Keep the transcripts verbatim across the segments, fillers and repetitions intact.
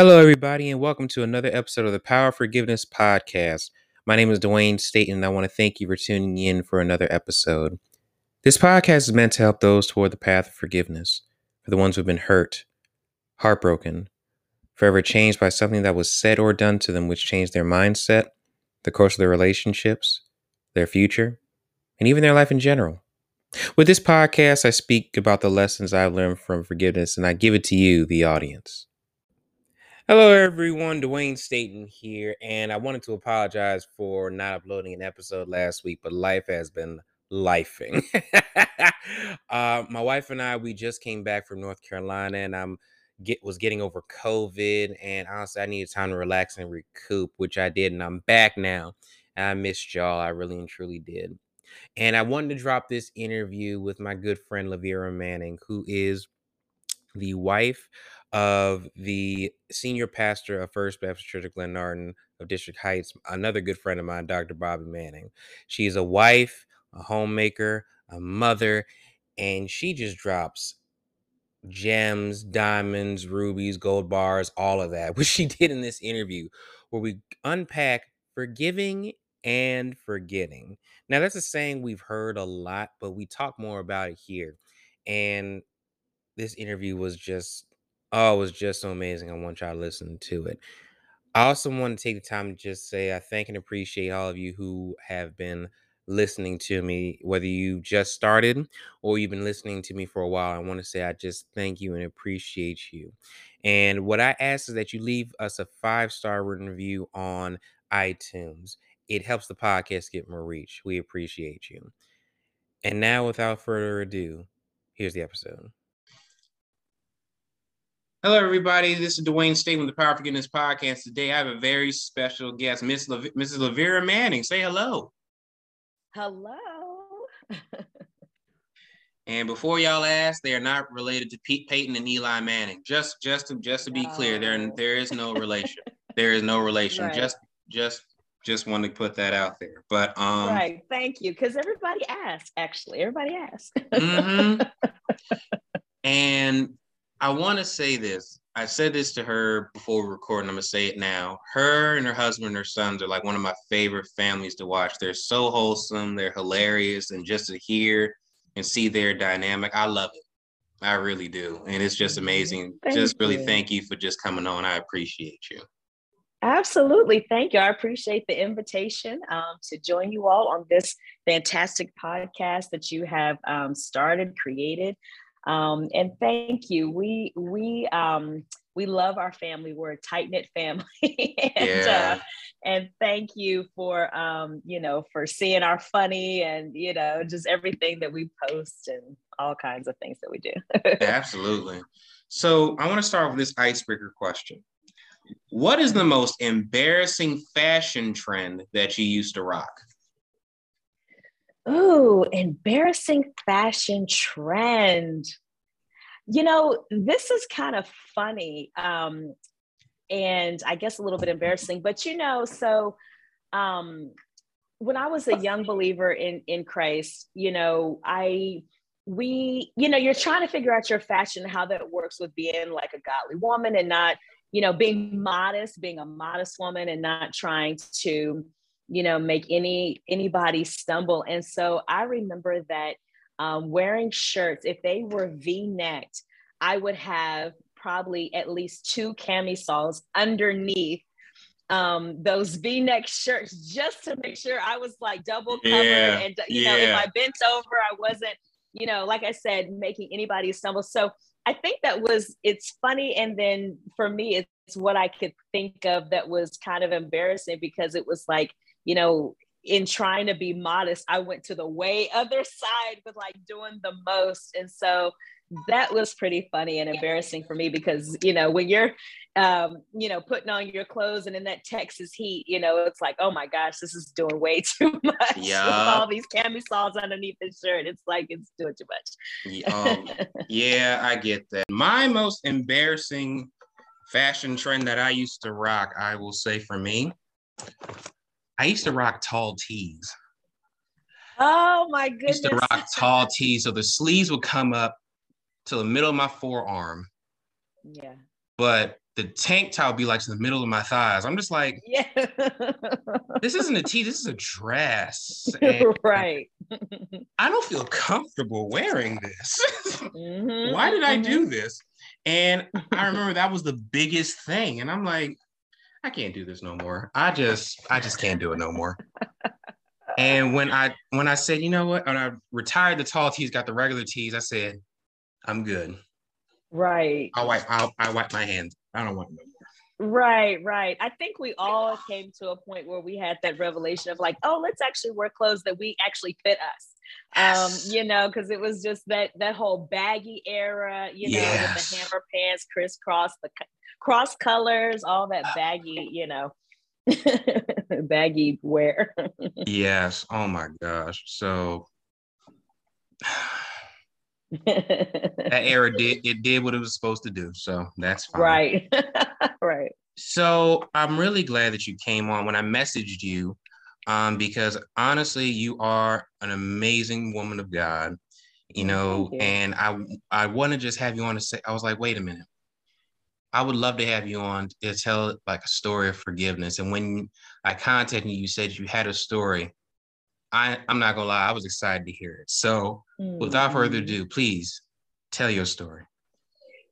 Hello, everybody, and welcome to another episode of the Power of Forgiveness podcast. My name is Dwayne Staten, and I want to thank you for tuning in for another episode. This podcast is meant to help those toward the path of forgiveness, for the ones who have been hurt, heartbroken, forever changed by something that was said or done to them, which changed their mindset, the course of their relationships, their future, and even their life in general. With this podcast, I speak about the lessons I've learned from forgiveness, and I give it to you, the audience. Hello, everyone. Dwayne Staten here, and I wanted to apologize for not uploading an episode last week, but life has been lifing. uh, my wife and I, we just came back from North Carolina, and I get, was getting over COVID, and honestly, I needed time to relax and recoup, which I did, and I'm back now, and I missed y'all. I really and truly did, and I wanted to drop this interview with my good friend, LaVera Manning, who is the wife of the senior pastor of First Baptist Church of Glenarden of District Heights, another good friend of mine, Doctor Bobby Manning. She is a wife, a homemaker, a mother, and she just drops gems, diamonds, rubies, gold bars, all of that, which she did in this interview where we unpack forgiving and forgetting. Now, that's a saying we've heard a lot, but we talk more about it here. And this interview was just Oh, it was just so amazing. I want y'all to listen to it. I also want to take the time to just say I thank and appreciate all of you who have been listening to me, whether you just started or you've been listening to me for a while. I want to say I just thank you and appreciate you. And what I ask is that you leave us a five-star review on iTunes. It helps the podcast get more reach. We appreciate you. And now, without further ado, here's the episode. Hello, everybody. This is Dwayne Staten with the Power of Forgiveness podcast. Today, I have a very special guest, Miss La- Missus LaVera Manning. Say hello. Hello. And before y'all ask, they are not related to Pete Peyton and Eli Manning. Just, just to, just to be no. clear, there, there is no relation. There is no relation. Right. Just, just, just wanted to put that out there. But um, right. Thank you, because everybody asks. Actually, everybody asks. Mm-hmm. And I want to say this. I said this to her before recording. I'm going to say it now. Her and her husband and her sons are like one of my favorite families to watch. They're so wholesome. They're hilarious. And just to hear and see their dynamic, I love it. I really do. And it's just amazing. Thank just you. Really thank you for just coming on. I appreciate you. Absolutely. Thank you. I appreciate the invitation um, to join you all on this fantastic podcast that you have um, started, created. Um, and thank you. We we um, we love our family. We're a tight knit family, and yeah. uh, and thank you for um, you know for seeing our funny and you know just everything that we post and all kinds of things that we do. Absolutely. So I want to start with this icebreaker question. What is the most embarrassing fashion trend that you used to rock? Ooh, embarrassing fashion trend. You know, this is kind of funny um, and I guess a little bit embarrassing, but you know, so um, when I was a young believer in, in Christ, you know, I, we, you know, you're trying to figure out your fashion, how that works with being like a godly woman and not, you know, being modest, being a modest woman and not trying to, you know, make any anybody stumble. And so I remember that um, wearing shirts, if they were V-necked, I would have probably at least two camisoles underneath um, those V-neck shirts just to make sure I was like double covered. Yeah, and, you yeah. know, if I bent over, I wasn't, you know, like I said, making anybody stumble. So I think that was, it's funny. And then for me, it's what I could think of that was kind of embarrassing because it was like, you know, in trying to be modest, I went to the way other side with like doing the most. And so that was pretty funny and embarrassing for me because, you know, when you're, um, you know, putting on your clothes and in that Texas heat, you know, it's like, oh my gosh, this is doing way too much. Yeah. With all these camisoles underneath the shirt. It's like, it's doing too much. um, yeah, I get that. My most embarrassing fashion trend that I used to rock, I will say for me, I used to rock tall tees. Oh my goodness. I used to rock tall tees. So the sleeves would come up to the middle of my forearm. Yeah. But the tank top be like to the middle of my thighs. I'm just like, yeah. This isn't a tee, this is a dress. And right. I don't feel comfortable wearing this. Mm-hmm, Why did mm-hmm. I do this? And I remember that was the biggest thing. And I'm like, I can't do this no more. I just, I just can't do it no more. And when I, when I said, you know what, and I retired the tall tees, got the regular tees, I said, I'm good. Right. I wipe, I'll, I wipe my hands. I don't want no more. Right, right. I think we all came to a point where we had that revelation of like, oh, let's actually wear clothes that we actually fit us. Yes. Um, you know, because it was just that that whole baggy era, you know, yes. with the hammer pants, crisscross, the cross colors, all that baggy, you know, baggy wear. Yes. Oh my gosh. So that era did it did what it was supposed to do. So that's fine. Right. Right. So I'm really glad that you came on when I messaged you. Um, because honestly, you are an amazing woman of God, you know, you. and I I want to just have you on to say, I was like, wait a minute, I would love to have you on to tell like a story of forgiveness. And when I contacted you, you said you had a story. I, I'm not going to lie, I was excited to hear it. So mm. without further ado, please tell your story.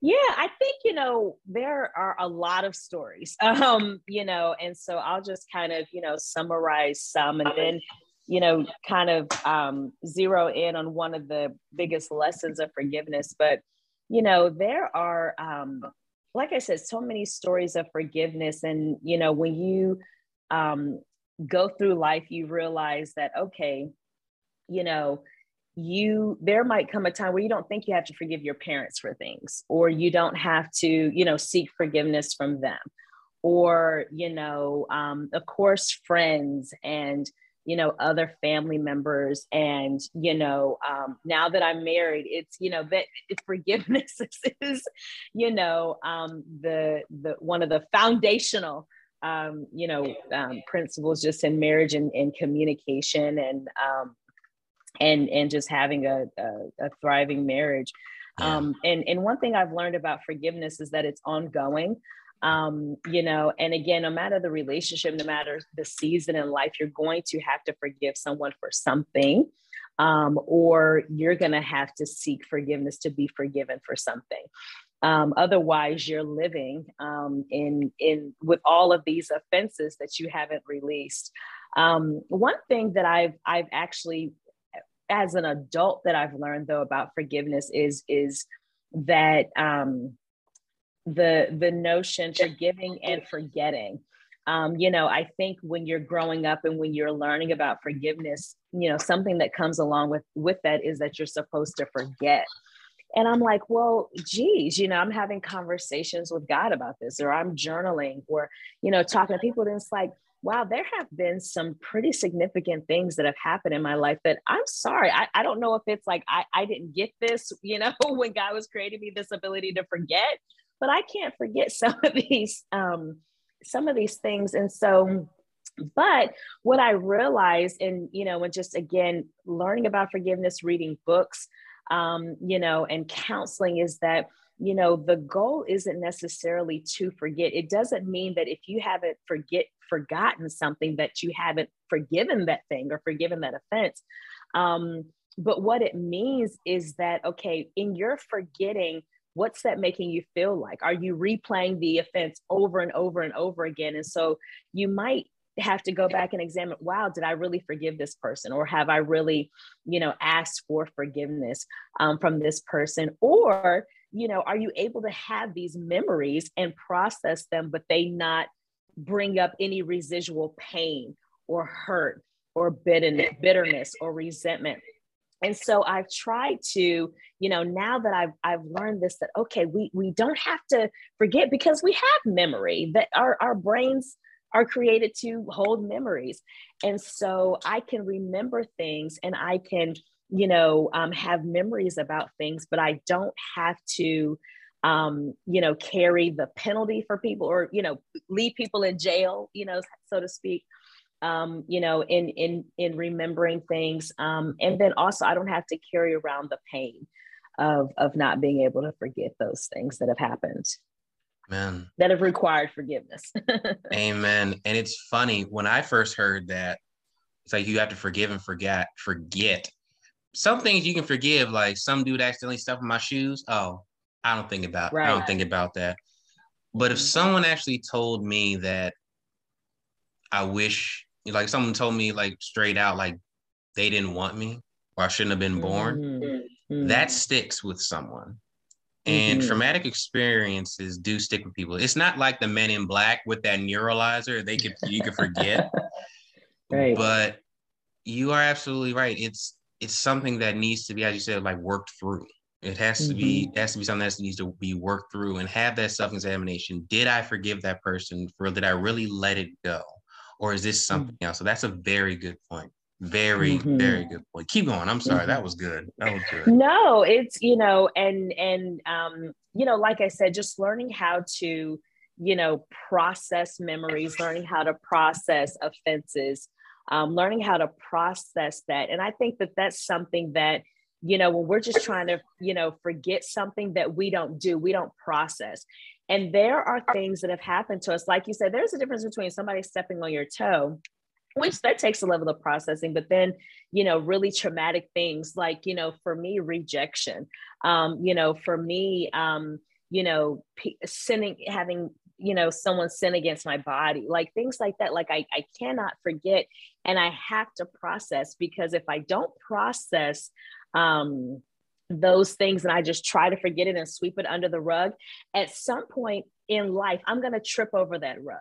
Yeah, I think, you know, there are a lot of stories, um, you know, and so I'll just kind of, you know, summarize some and then, you know, kind of um, zero in on one of the biggest lessons of forgiveness. But, you know, there are, um, like I said, so many stories of forgiveness. And, you know, when you um, go through life, you realize that, okay, you know, you, there might come a time where you don't think you have to forgive your parents for things, or you don't have to, you know, seek forgiveness from them, or, you know, um, of course, friends and, you know, other family members. And, you know, um, now that I'm married, it's, you know, that forgiveness is, you know, um, the, the, one of the foundational, um, you know, um, principles just in marriage and, and communication and, um, and and just having a, a, a thriving marriage. Yeah. Um, and, and one thing I've learned about forgiveness is that it's ongoing, um, you know, and again, no matter the relationship, no matter the season in life, you're going to have to forgive someone for something, um, or you're going to have to seek forgiveness to be forgiven for something. Um, otherwise, you're living um, in in with all of these offenses that you haven't released. Um, one thing that I've I've actually as an adult that I've learned though about forgiveness is, is that um, the, the notion forgiving and forgetting, um, you know, I think when you're growing up and when you're learning about forgiveness, you know, something that comes along with, with that is that you're supposed to forget. And I'm like, well, geez, you know, I'm having conversations with God about this, or I'm journaling, or, you know, talking to people. And it's like, wow, there have been some pretty significant things that have happened in my life that I'm sorry. I, I don't know if it's like, I, I didn't get this, you know, when God was creating me, this ability to forget, but I can't forget some of these, um, some of these things. And so, but what I realized and, you know, and just again, learning about forgiveness, reading books, um, you know, and counseling is that, you know, the goal isn't necessarily to forget. It doesn't mean that if you haven't forget, forgotten something that you haven't forgiven that thing or forgiven that offense. Um, but what it means is that, okay, in your forgetting, what's that making you feel like? Are you replaying the offense over and over and over again? And so you might have to go back and examine, wow, did I really forgive this person? Or have I really, you know, asked for forgiveness um, from this person? Or, you know, are you able to have these memories and process them, but they not bring up any residual pain or hurt or bitterness, bitterness or resentment? And so I've tried to, you know, now that I've, I've learned this, that, okay, we, we don't have to forget because we have memory, that our, our brains are created to hold memories. And so I can remember things and I can, you know, um, have memories about things, but I don't have to, um, you know, carry the penalty for people or, you know, leave people in jail, you know, so to speak, um, you know, in, in, in remembering things. Um, and then also I don't have to carry around the pain of, of not being able to forget those things that have happened. Amen. That have required forgiveness. Amen. And it's funny, when I first heard that, it's like you have to forgive and forget, forget. Some things you can forgive, like some dude accidentally stepped in my shoes. Oh, I don't think about right. I don't think about that. But if someone actually told me that, I wish, like someone told me like straight out, like they didn't want me or I shouldn't have been born, mm-hmm. that sticks with someone. And mm-hmm. traumatic experiences do stick with people. It's not like the Men in Black with that neuralizer. They could, you could forget, right. But you are absolutely right. It's, it's something that needs to be, as you said, like worked through. It has mm-hmm. to be, it has to be something that needs to be worked through and have that self-examination. Did I forgive that person for, did I really let it go? Or is this something mm-hmm. else? So that's a very good point. Very, mm-hmm. very good point. Keep going. I'm sorry. Mm-hmm. That was good. That was good. No, it's, you know, and, and, um, you know, like I said, just learning how to, you know, process memories, learning how to process offenses, um, learning how to process that. And I think that that's something that, you know, when we're just trying to, you know, forget something that we don't do, we don't process. And there are things that have happened to us. Like you said, there's a difference between somebody stepping on your toe, which that takes a level of processing, but then, you know, really traumatic things like, you know, for me, rejection, um, you know, for me, um, you know, p- sinning, having, you know, someone sin against my body, like things like that. Like I, I cannot forget, and I have to process, because if I don't process, um, those things, and I just try to forget it and sweep it under the rug, at some point in life, I'm going to trip over that rug.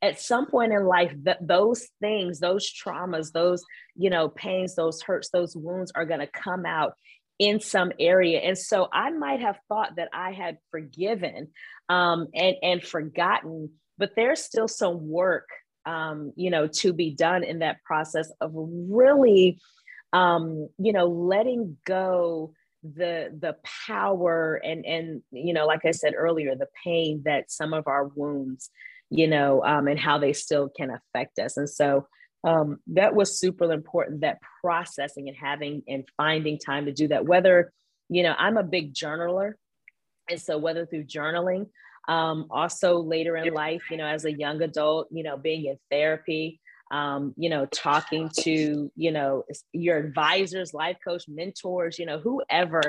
At some point in life, th- those things, those traumas, those, you know, pains, those hurts, those wounds are going to come out in some area. And so I might have thought that I had forgiven um, and, and forgotten, but there's still some work, um, you know, to be done in that process of really, um, you know, letting go the the power and, and, you know, like I said earlier, the pain that some of our wounds, you know, um, and how they still can affect us. And so um, that was super important, that processing and having and finding time to do that, whether, you know, I'm a big journaler. And so whether through journaling, um, also later in life, you know, as a young adult, you know, being in therapy, um, you know, talking to, you know, your advisors, life coach, mentors, you know, whoever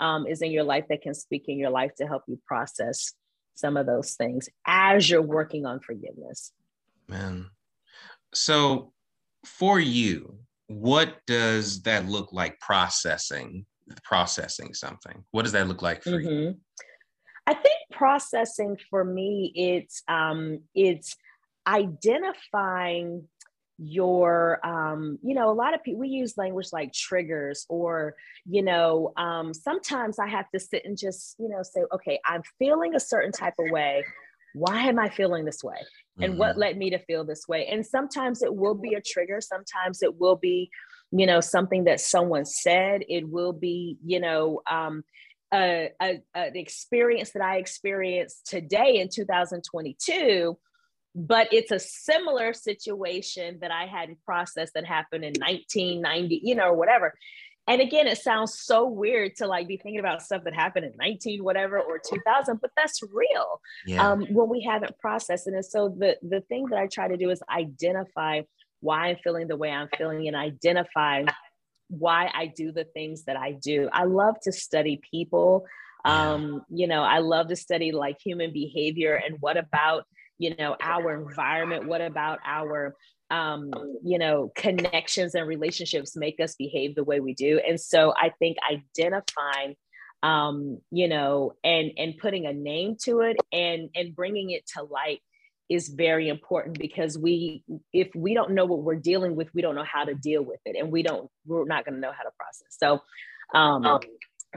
um, is in your life that can speak in your life to help you process some of those things as you're working on forgiveness. Man. So for you, what does that look like, processing, processing something? What does that look like for mm-hmm. you? I think processing for me, it's, um, it's identifying your, um, you know, a lot of people, we use language like triggers, or, you know, um, sometimes I have to sit and just, you know, say, okay, I'm feeling a certain type of way. Why am I feeling this way? And mm-hmm. what led me to feel this way? And sometimes it will be a trigger. Sometimes it will be, you know, something that someone said. It will be, you know, um, a, a, an experience that I experienced today in two thousand twenty-two, but it's a similar situation that I hadn't processed that happened in nineteen ninety, you know, or whatever. And again, it sounds so weird to like be thinking about stuff that happened in nineteen, whatever, or two thousand, but that's real yeah. um, when we haven't processed it. And so the, the thing that I try to do is identify why I'm feeling the way I'm feeling and identify why I do the things that I do. I love to study people. Um, you know, I love to study like human behavior and what about, you know, our environment, what about our, um, you know, connections and relationships make us behave the way we do. And so I think identifying, um, you know, and, and putting a name to it and, and bringing it to light is very important, because we, if we don't know what we're dealing with, we don't know how to deal with it, and we don't, we're not going to know how to process. So, um,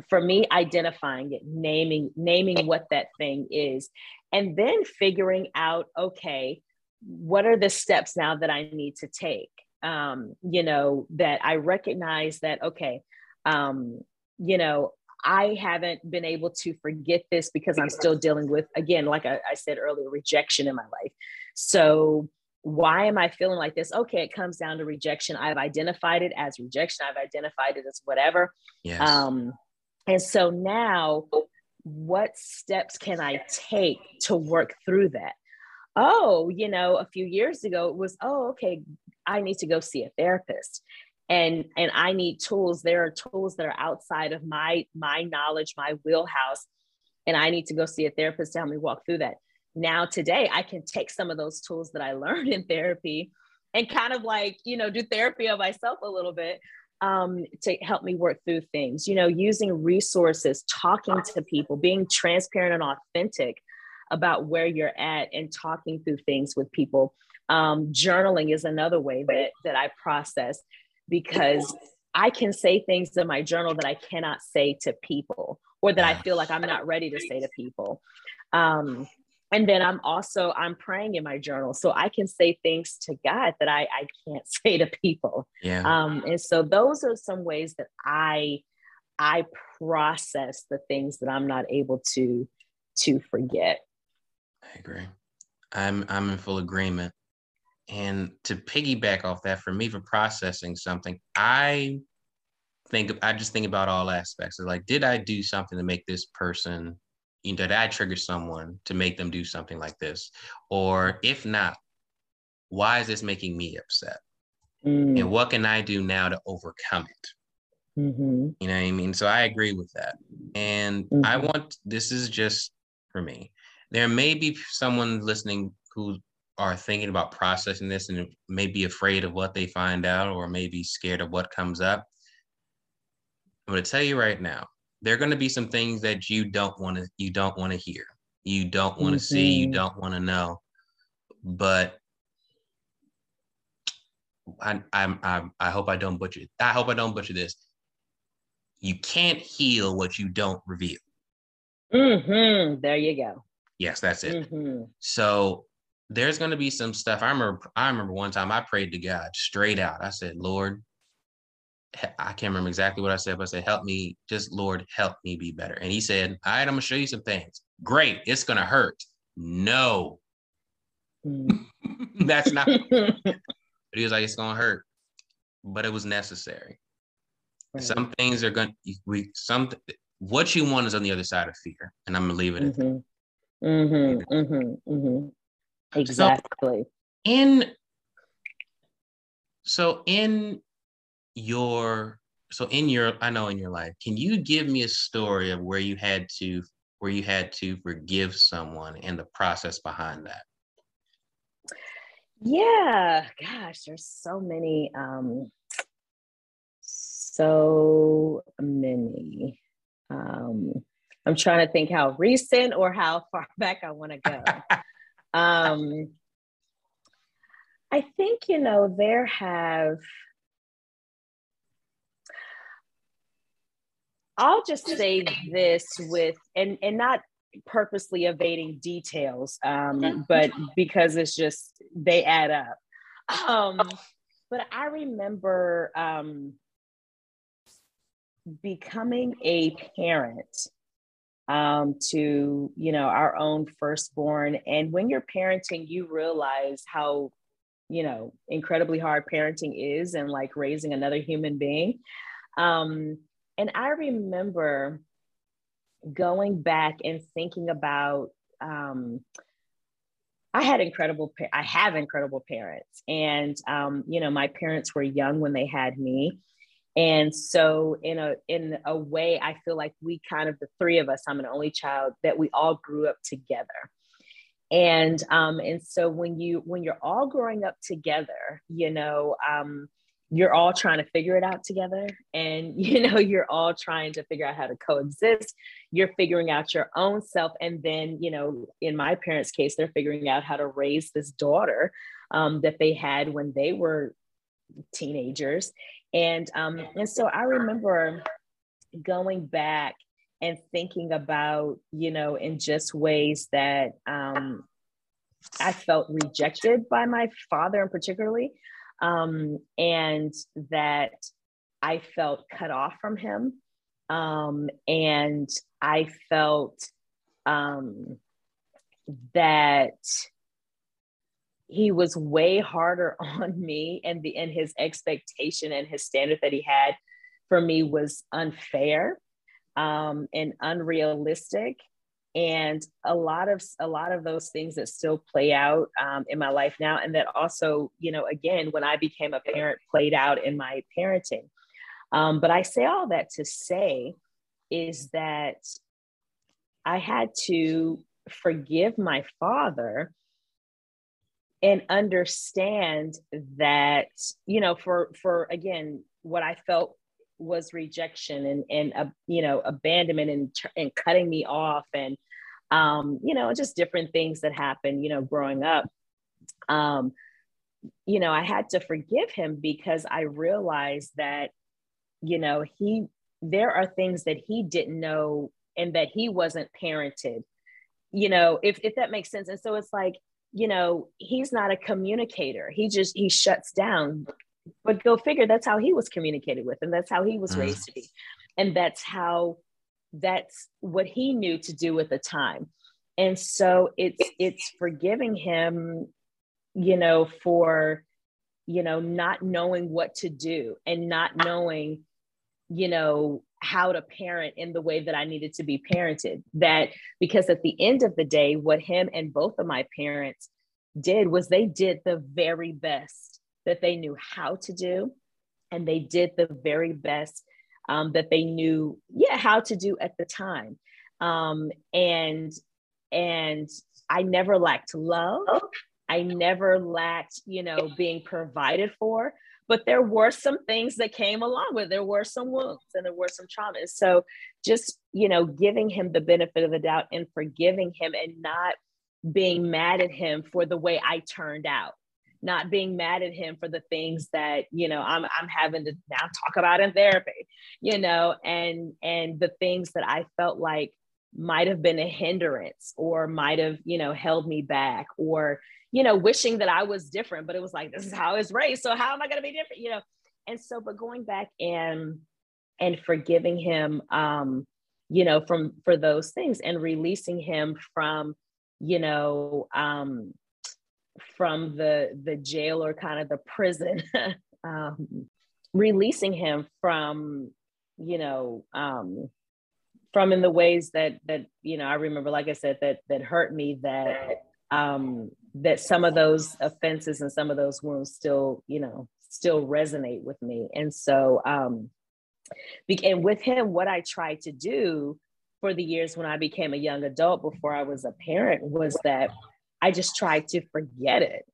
for me, identifying it, naming, naming what that thing is, and then figuring out, okay, what are the steps now that I need to take? Um, you know, that I recognize that, okay, um, you know, I haven't been able to forget this because I'm still dealing with, again, like I, I said earlier, rejection in my life. So why am I feeling like this? Okay, it comes down to rejection. I've identified it as rejection. I've identified it as whatever. Yes. Um, and so now, what steps can I take to work through that? Oh, you know, a few years ago it was, oh, okay, I need to go see a therapist. And, and I need tools. There are tools that are outside of my, my knowledge, my wheelhouse. And I need to go see a therapist to help me walk through that. Now, today, I can take some of those tools that I learned in therapy and kind of like, you know, do therapy of myself a little bit um, to help me work through things, you know, using resources, talking to people, being transparent and authentic about where you're at and talking through things with people. Um, journaling is another way that, that I process, because I can say things in my journal that I cannot say to people, or that I feel like I'm not ready to say to people. Um, and then I'm also, I'm praying in my journal. So I can say things to God that I, I can't say to people. Yeah. Um, and so those are some ways that I, I process the things that I'm not able to, to forget. I agree. I'm, I'm in full agreement. And to piggyback off that, for me, for processing something, I think, I just think about all aspects. It's like, did I do something to make this person, you know, did I trigger someone to make them do something like this? Or if not, why is this making me upset? Mm. And what can I do now to overcome it? Mm-hmm. You know what I mean? So I agree with that. And mm-hmm. I want, this is just for me. There may be someone listening who are thinking about processing this and may be afraid of what they find out, or maybe scared of what comes up. I'm going to tell you right now, there are going to be some things that you don't want to, you don't want to hear. You don't want to mm-hmm. see, you don't want to know, but I, I'm, I'm, I hope I don't butcher, I hope I don't butcher this. You can't heal what you don't reveal. Mm-hmm. There you go. Yes, that's it. Mm-hmm. So there's going to be some stuff. I remember, I remember one time I prayed to God straight out. I said, Lord, I can't remember exactly what I said, but I said, help me, just Lord, help me be better. And he said, all right, I'm going to show you some things. Great. It's going to hurt. No, mm. that's not, but he was like, it's going to hurt, but it was necessary. Right. Some things are going to, we, some, what you want is on the other side of fear. And I'm going to leave it mm-hmm. at that. Mm-hmm. Mm-hmm. Mm-hmm. Exactly. So in so in your so in your I know in your life, can you give me a story of where you had to where you had to forgive someone and the process behind that? Yeah, gosh, there's so many, um, so many. Um, I'm trying to think how recent or how far back I want to go. Um, I think, you know, there have, I'll just say this with, and, and not purposely evading details, um, but because it's just, they add up. Um, but I remember, um, becoming a parent. Um, to, you know, our own firstborn. And when you're parenting, you realize how, you know, incredibly hard parenting is, and like raising another human being. Um, and I remember going back and thinking about, um, I had incredible, I have incredible parents. And, um, you know, my parents were young when they had me. And so in a, in a way, I feel like we kind of, the three of us, I'm an only child, that we all grew up together. And, um, and so when you, when you're all growing up together, you know, um, you're all trying to figure it out together, and, you know, you're all trying to figure out how to coexist. You're figuring out your own self. And then, you know, in my parents' case, they're figuring out how to raise this daughter, um, that they had when they were teenagers. And, um, and so I remember going back and thinking about, you know, in just ways that, um, I felt rejected by my father in particularly, um, and that I felt cut off from him. Um, and I felt, um, that he was way harder on me, and the, and his expectation and his standard that he had for me was unfair. um, and unrealistic. And a lot of a lot of those things that still play out um, in my life now, and that also, you know, again, when I became a parent, played out in my parenting. Um, but I say all that to say is that I had to forgive my father and understand that, you know, for for again, what I felt was rejection and, and uh, you know, abandonment and, and cutting me off and, um, you know, just different things that happened, you know, growing up. Um, you know, I had to forgive him because I realized that, you know, he, there are things that he didn't know and that he wasn't parented, you know, if, if that makes sense. And so it's like, you know, he's not a communicator. He just, he shuts down. But go figure, that's how he was communicated with, and that's how he was raised to be. And that's how, that's what he knew to do at the time. And so it's, it's forgiving him, you know, for, you know, not knowing what to do and not knowing, you know, how to parent in the way that I needed to be parented. That, because at the end of the day, what him and both of my parents did was they did the very best that they knew how to do. And they did the very best um, that they knew, yeah, how to do at the time. Um, and, and I never lacked love. I never lacked, you know, being provided for, but there were some things that came along with it. There were some wounds and there were some traumas. So just, you know, giving him the benefit of the doubt and forgiving him and not being mad at him for the way I turned out. Not being mad at him for the things that, you know, I'm I'm having to now talk about in therapy, you know, and and the things that I felt like might have been a hindrance or might have, you know, held me back, or, you know, wishing that I was different, but it was like, this is how I was raised, so how am I going to be different, you know? And so, but going back and and forgiving him, um, you know, from for those things and releasing him from, you know, um, from the the jail or kind of the prison, um, releasing him from, you know, um, from in the ways that, that, you know, I remember, like I said, that, that hurt me, that, um, that some of those offenses and some of those wounds still, you know, still resonate with me. And so, um, and with him, what I tried to do for the years when I became a young adult before I was a parent was that I just tried to forget it.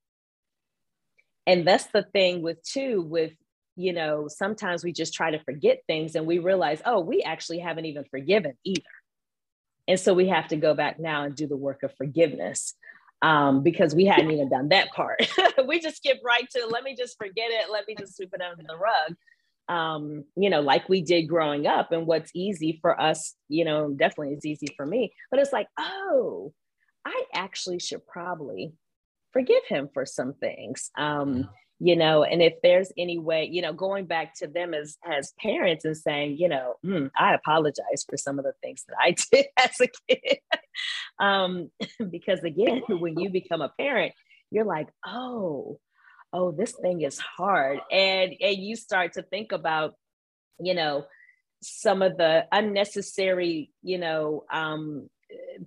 And that's the thing with too, with, you know, sometimes we just try to forget things and we realize, oh, we actually haven't even forgiven either. And so we have to go back now and do the work of forgiveness, um, because we hadn't even done that part. We just skip right to, let me just forget it. Let me just sweep it under the rug. Um, you know, like we did growing up, and what's easy for us, you know, definitely is easy for me, but it's like, oh, I actually should probably forgive him for some things, um, you know, and if there's any way, you know, going back to them as, as parents and saying, you know, mm, I apologize for some of the things that I did as a kid. um, because again, when you become a parent, you're like, oh, oh, this thing is hard. And, and you start to think about, you know, some of the unnecessary, you know, um,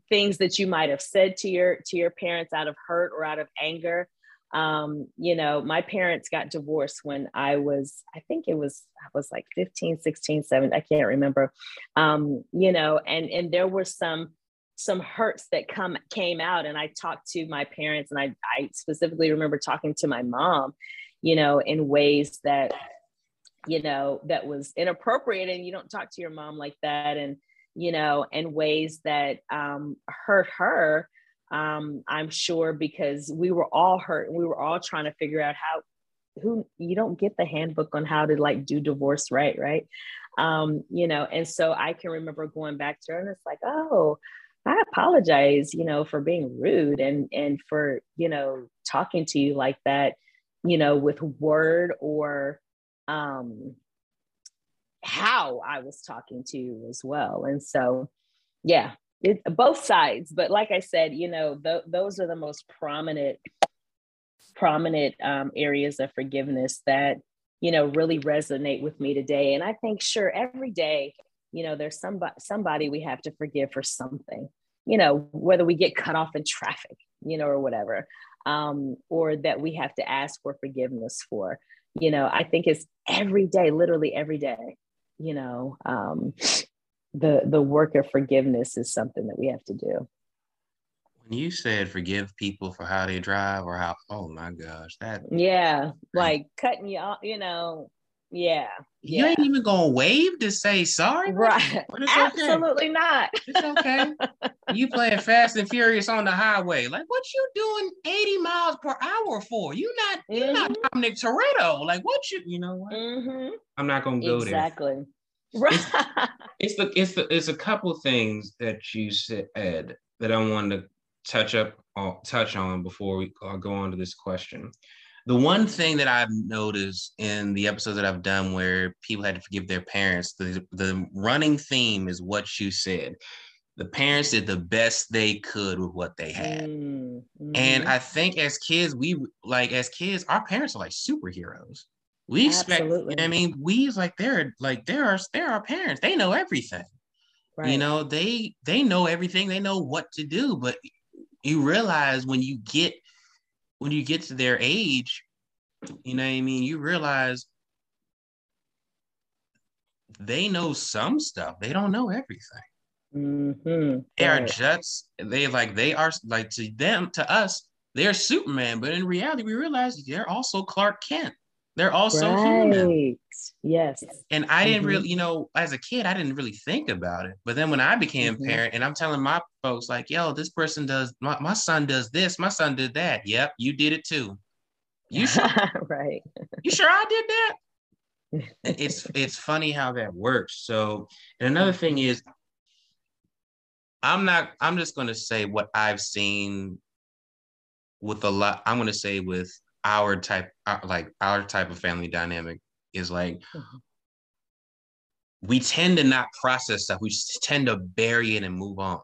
things that you might have said to your to your parents out of hurt or out of anger. Um, you know, my parents got divorced when I was, I think it was, I was like fifteen, sixteen, seventeen, I can't remember. Um, you know, and and there were some some hurts that come came out, and I talked to my parents, and I I specifically remember talking to my mom, you know, in ways that, you know, that was inappropriate, and you don't talk to your mom like that, and you know, in ways that um, hurt her, um, I'm sure, because we were all hurt and we were all trying to figure out how, who, you don't get the handbook on how to like do divorce right, right? Um, you know, and so I can remember going back to her and it's like, oh, I apologize, you know, for being rude and and for, you know, talking to you like that, you know, with word or, um, how I was talking to you as well. And so, yeah, it, both sides. But like I said, you know, th- those are the most prominent, prominent um, areas of forgiveness that, you know, really resonate with me today. And I think, sure, every day, you know, there's somebody, somebody we have to forgive for something, you know, whether we get cut off in traffic, you know, or whatever, um, or that we have to ask for forgiveness for, you know. I think it's every day, literally every day, you know, um, the, the work of forgiveness is something that we have to do. When you said forgive people for how they drive or how, oh my gosh, that. Yeah. Like cutting you off, you know. Yeah. You yeah. ain't even going to wave to say sorry. Right. Absolutely okay. Not. It's okay. You playing Fast and Furious on the highway. Like, what you doing eighty miles per hour for? You not, mm-hmm. You're not Dominic Toretto. Like, what you, you know what? Mm-hmm. I'm not going to go exactly. there. Exactly. Right. It's, it's, the, it's, the, it's a couple things that you said that I wanted to touch up, or touch on before we I'll go on to this question. The one thing that I've noticed in the episodes that I've done where people had to forgive their parents, the, the running theme is what you said. The parents did the best they could with what they had. Mm-hmm. And I think as kids, we like, as kids, our parents are like superheroes. We expect, Absolutely. You know what I mean? We like, they're like, they're our, they're our parents. They know everything, right. You know, they, they know everything. They know what to do, but you realize when you get, when you get to their age, you know what I mean, you realize they know some stuff. They don't know everything. Mm-hmm. They right. are just, they like, they are like to them, to us, they're Superman. But in reality, we realize they're also Clark Kent. They're also right. human. Yes. And I mm-hmm. didn't really, you know, as a kid, I didn't really think about it. But then when I became mm-hmm. a parent and I'm telling my folks like, yo, this person does, my, my son does this. My son did that. Yep. You did it too. You sure? right. You sure I did that? It's, it's funny how that works. So, and another thing is, I'm not, I'm just going to say what I've seen with a lot, I'm going to say with our type, like our type of family dynamic is like, mm-hmm. we tend to not process stuff. We just tend to bury it and move on.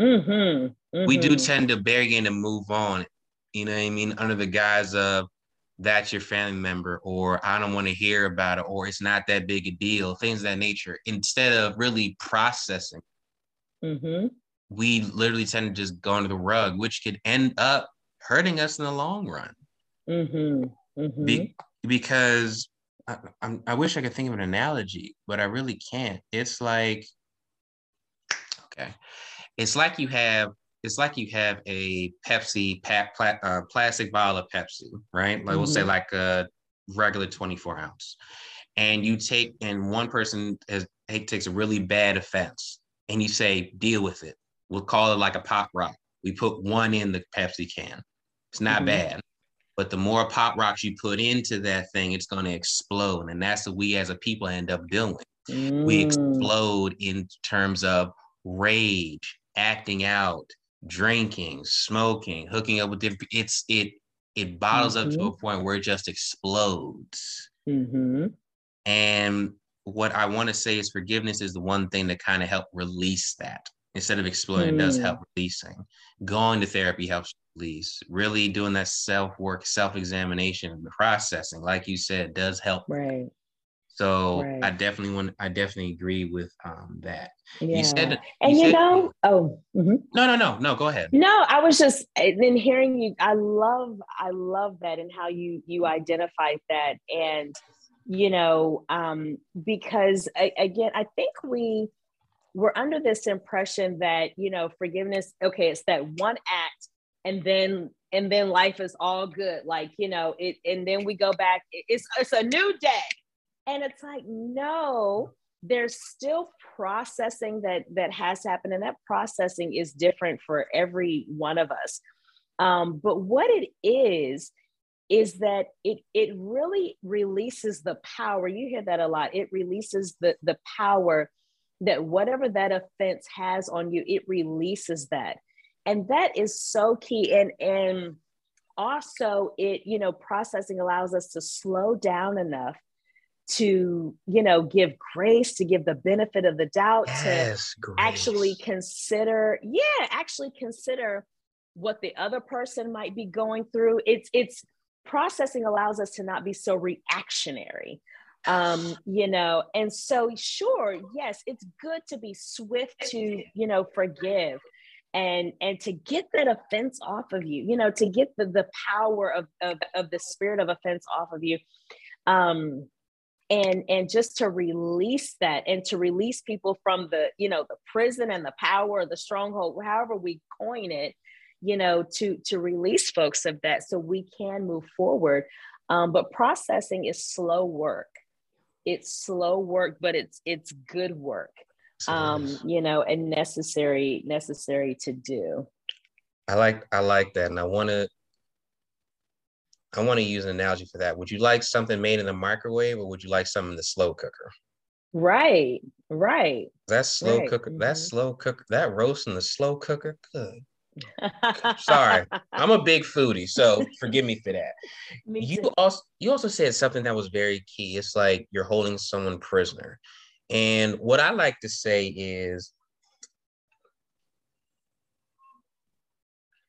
Mm-hmm. Mm-hmm. We do tend to bury it and move on. You know what I mean? Under the guise of that's your family member, or I don't want to hear about it, or it's not that big a deal, things of that nature. Instead of really processing, mm-hmm. we literally tend to just go under the rug, which could end up hurting us in the long run. Mm-hmm. Mm-hmm. Be- because I, I'm, I wish I could think of an analogy, but I really can't. It's like, okay, it's like you have, it's like you have a Pepsi pa- pla- uh, plastic bottle of Pepsi, right? Like mm-hmm. we'll say like a regular twenty-four ounce, and you take, and one person has, takes a really bad offense, and you say, deal with it. We'll call it like a pop rock. We put one in the Pepsi can. It's not mm-hmm. bad. But the more pop rocks you put into that thing, it's going to explode. And that's what we as a people end up doing. Mm. We explode in terms of rage, acting out, drinking, smoking, hooking up with different, it's, it, it bottles mm-hmm. up to a point where it just explodes. Mm-hmm. And what I want to say is forgiveness is the one thing that kind of helped release that. Instead of exploding, mm. it does help releasing. Going to therapy helps release. Really doing that self-work, self-examination, and processing, like you said, does help. Right. So right. I definitely want. I definitely agree with um, that. Yeah. You said, you and you said, know, oh, mm-hmm. no, no, no, no. Go ahead. No, I was just then hearing you. I love, I love that, and how you you identified that, and you know, um, because I, again, I think we. We're under this impression that, you know, forgiveness, okay, it's that one act, and then and then life is all good. Like, you know, it, and then we go back, it's, it's a new day. And it's like, no, there's still processing that that has happened. And that processing is different for every one of us. Um, but what it is, is that it it really releases the power. You hear that a lot. It releases the the power that whatever that offense has on you, it releases that. And that is so key. And, and also it, you know, processing allows us to slow down enough to, you know, give grace, to give the benefit of the doubt, yes, to grace. actually consider, yeah, actually consider what the other person might be going through. It's, it's processing allows us to not be so reactionary. Um, you know, and so sure, yes, it's good to be swift to, you know, forgive and and to get that offense off of you, you know, to get the, the power of, of, of the spirit of offense off of you. Um, and, and just to release that and to release people from the, you know, the prison and the power, the stronghold, however we coin it, you know, to, to release folks of that so we can move forward. Um, but processing is slow work. It's slow work, but it's, it's good work, um, you know, and necessary, necessary to do. I like, I like that. And I want to, I want to use an analogy for that. Would you like something made in the microwave, or would you like something in the slow cooker? Right, right. That slow right. cooker, mm-hmm. that slow cooker, that roast in the slow cooker, good. Sorry, I'm a big foodie, so forgive me for that. Me you too. also you also said something that was very key. It's like you're holding someone prisoner. And what I like to say is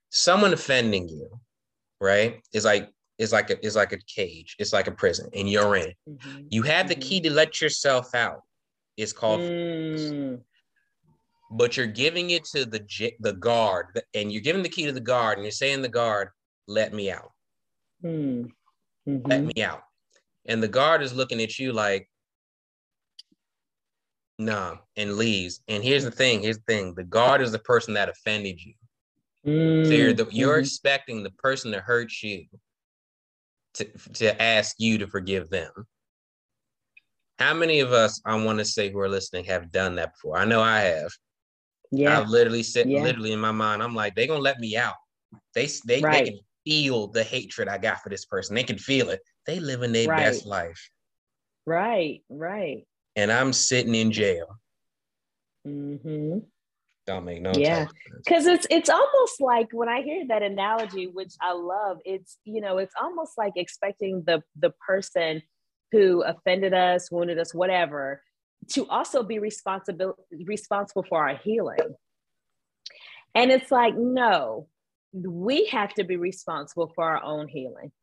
someone offending you, right, is like It's like a, it's like a cage. It's like a prison, and you're in. Mm-hmm. You have the key to let yourself out. It's called, mm. but you're giving it to the the guard, and you're giving the key to the guard, and you're saying the guard, "Let me out, mm-hmm. let me out," and the guard is looking at you like, "Nah," and leaves. And here's the thing. Here's the thing. The guard is the person that offended you. Mm-hmm. So you're the, you're mm-hmm. expecting the person to hurt you. To, to ask you to forgive them. How many of us, I want to say, who are listening have done that before? I know I have. Yeah. I've literally said, yeah. literally in my mind, I'm like, they're going to let me out. They, they, right. they can feel the hatred I got for this person. They can feel it. They live in their right. best life. Right, right. And I'm sitting in jail. Mm-hmm. Don't make no yeah, because it's it's almost like when I hear that analogy, which I love, it's, you know, it's almost like expecting the the person who offended us, wounded us, whatever, to also be responsible responsible for our healing. And it's like, no, we have to be responsible for our own healing,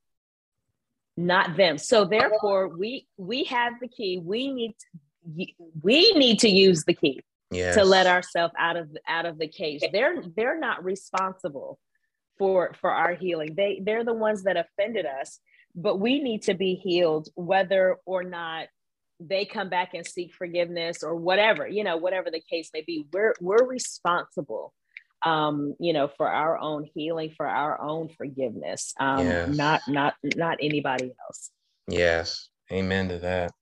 not them. So therefore, we we have the key. We need to, we need to use the key. Yes. To let ourselves out of out of the cage. They're they're not responsible for for our healing. They they're the ones that offended us, but we need to be healed whether or not they come back and seek forgiveness or whatever, you know, whatever the case may be. We're we're responsible, um, you know, for our own healing, for our own forgiveness. Um, yes. not not not anybody else. Yes. Amen to that.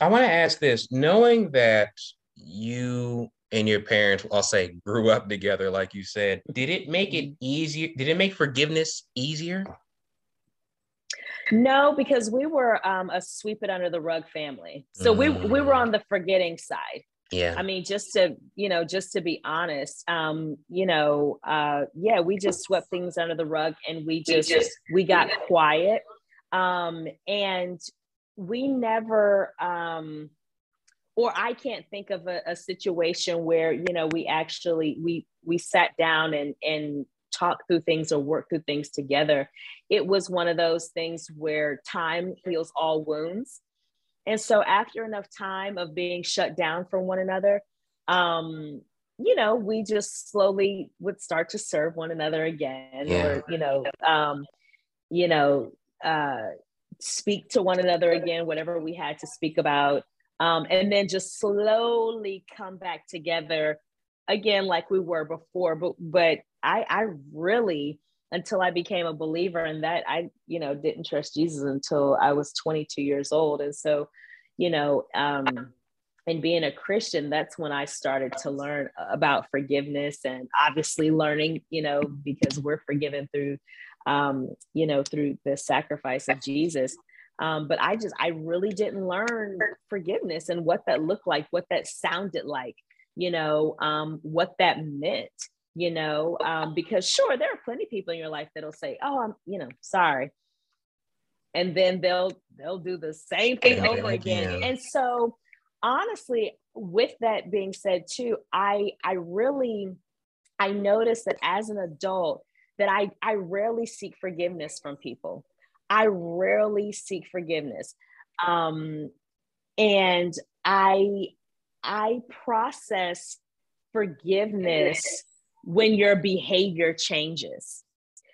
I want to ask this, knowing that you and your parents, I'll say, grew up together, like you said, did it make it easier? Did it make forgiveness easier? No, because we were um, a sweep it under the rug family. So mm. we we were on the forgetting side. Yeah. I mean, just to, you know, just to be honest, um, you know, uh, yeah, we just swept things under the rug and we just, we, just, we got yeah. quiet. Um, and we never... Um, Or I can't think of a, a situation where, you know, we actually, we we sat down and, and talked through things or worked through things together. It was one of those things where time heals all wounds. And so after enough time of being shut down from one another, um, you know, we just slowly would start to serve one another again. Yeah. Or, you know, um, you know, uh, speak to one another again, whatever we had to speak about. Um, and then just slowly come back together again, like we were before. But but I, I really, until I became a believer in that, I, you know, didn't trust Jesus until I was twenty-two years old. And so, you know, um, and being a Christian, that's when I started to learn about forgiveness and obviously learning, you know, because we're forgiven through, um, you know, through the sacrifice of Jesus. Um, but I just, I really didn't learn forgiveness and what that looked like, what that sounded like, you know, um, what that meant, you know, um, because sure, there are plenty of people in your life that'll say, oh, I'm, you know, sorry. And then they'll, they'll do the same thing over again. And so honestly, with that being said too, I, I really, I noticed that as an adult that I, I rarely seek forgiveness from people. I rarely seek forgiveness. Um, and I, I process forgiveness when your behavior changes.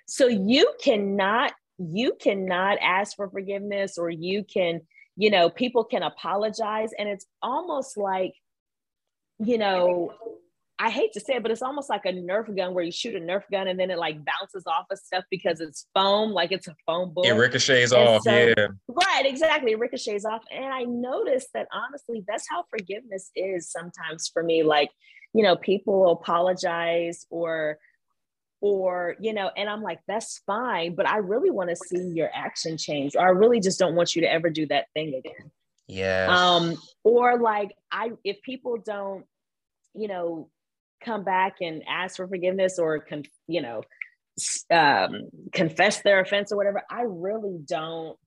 So you cannot, you cannot ask for forgiveness, or you can, you know, people can apologize. And it's almost like, you know, I hate to say it, but it's almost like a Nerf gun, where you shoot a Nerf gun and then it like bounces off of stuff because it's foam, like it's a foam bullet. It ricochets and off, so, yeah. Right, exactly, it ricochets off. And I noticed that, honestly, that's how forgiveness is sometimes for me. Like, you know, people apologize or, or, you know, and I'm like, that's fine, but I really want to see your action change, or I really just don't want you to ever do that thing again. Yeah. Um, or like, I, if people don't, you know, come back and ask for forgiveness, or, con- you know, um, confess their offense or whatever, I really don't,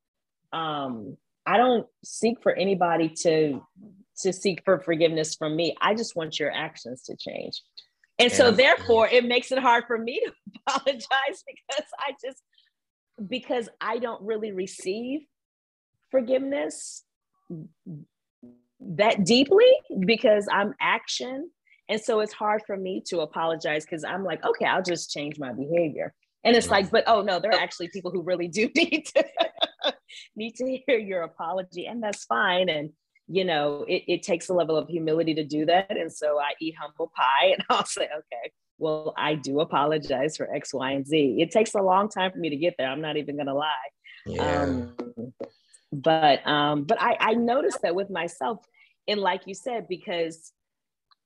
um, I don't seek for anybody to, to seek for forgiveness from me. I just want your actions to change. And yeah. so therefore it makes it hard for me to apologize, because I just, because I don't really receive forgiveness that deeply, because I'm action. And so it's hard for me to apologize, because I'm like, okay, I'll just change my behavior. And it's like, but oh no, there are actually people who really do need to need to hear your apology, and that's fine. And you know, it, it takes a level of humility to do that. And so I eat humble pie, and I'll say, okay, well, I do apologize for X, Y, and Z. It takes a long time for me to get there. I'm not even going to lie. Yeah. Um, but, um, but I, I noticed that with myself, and like you said, because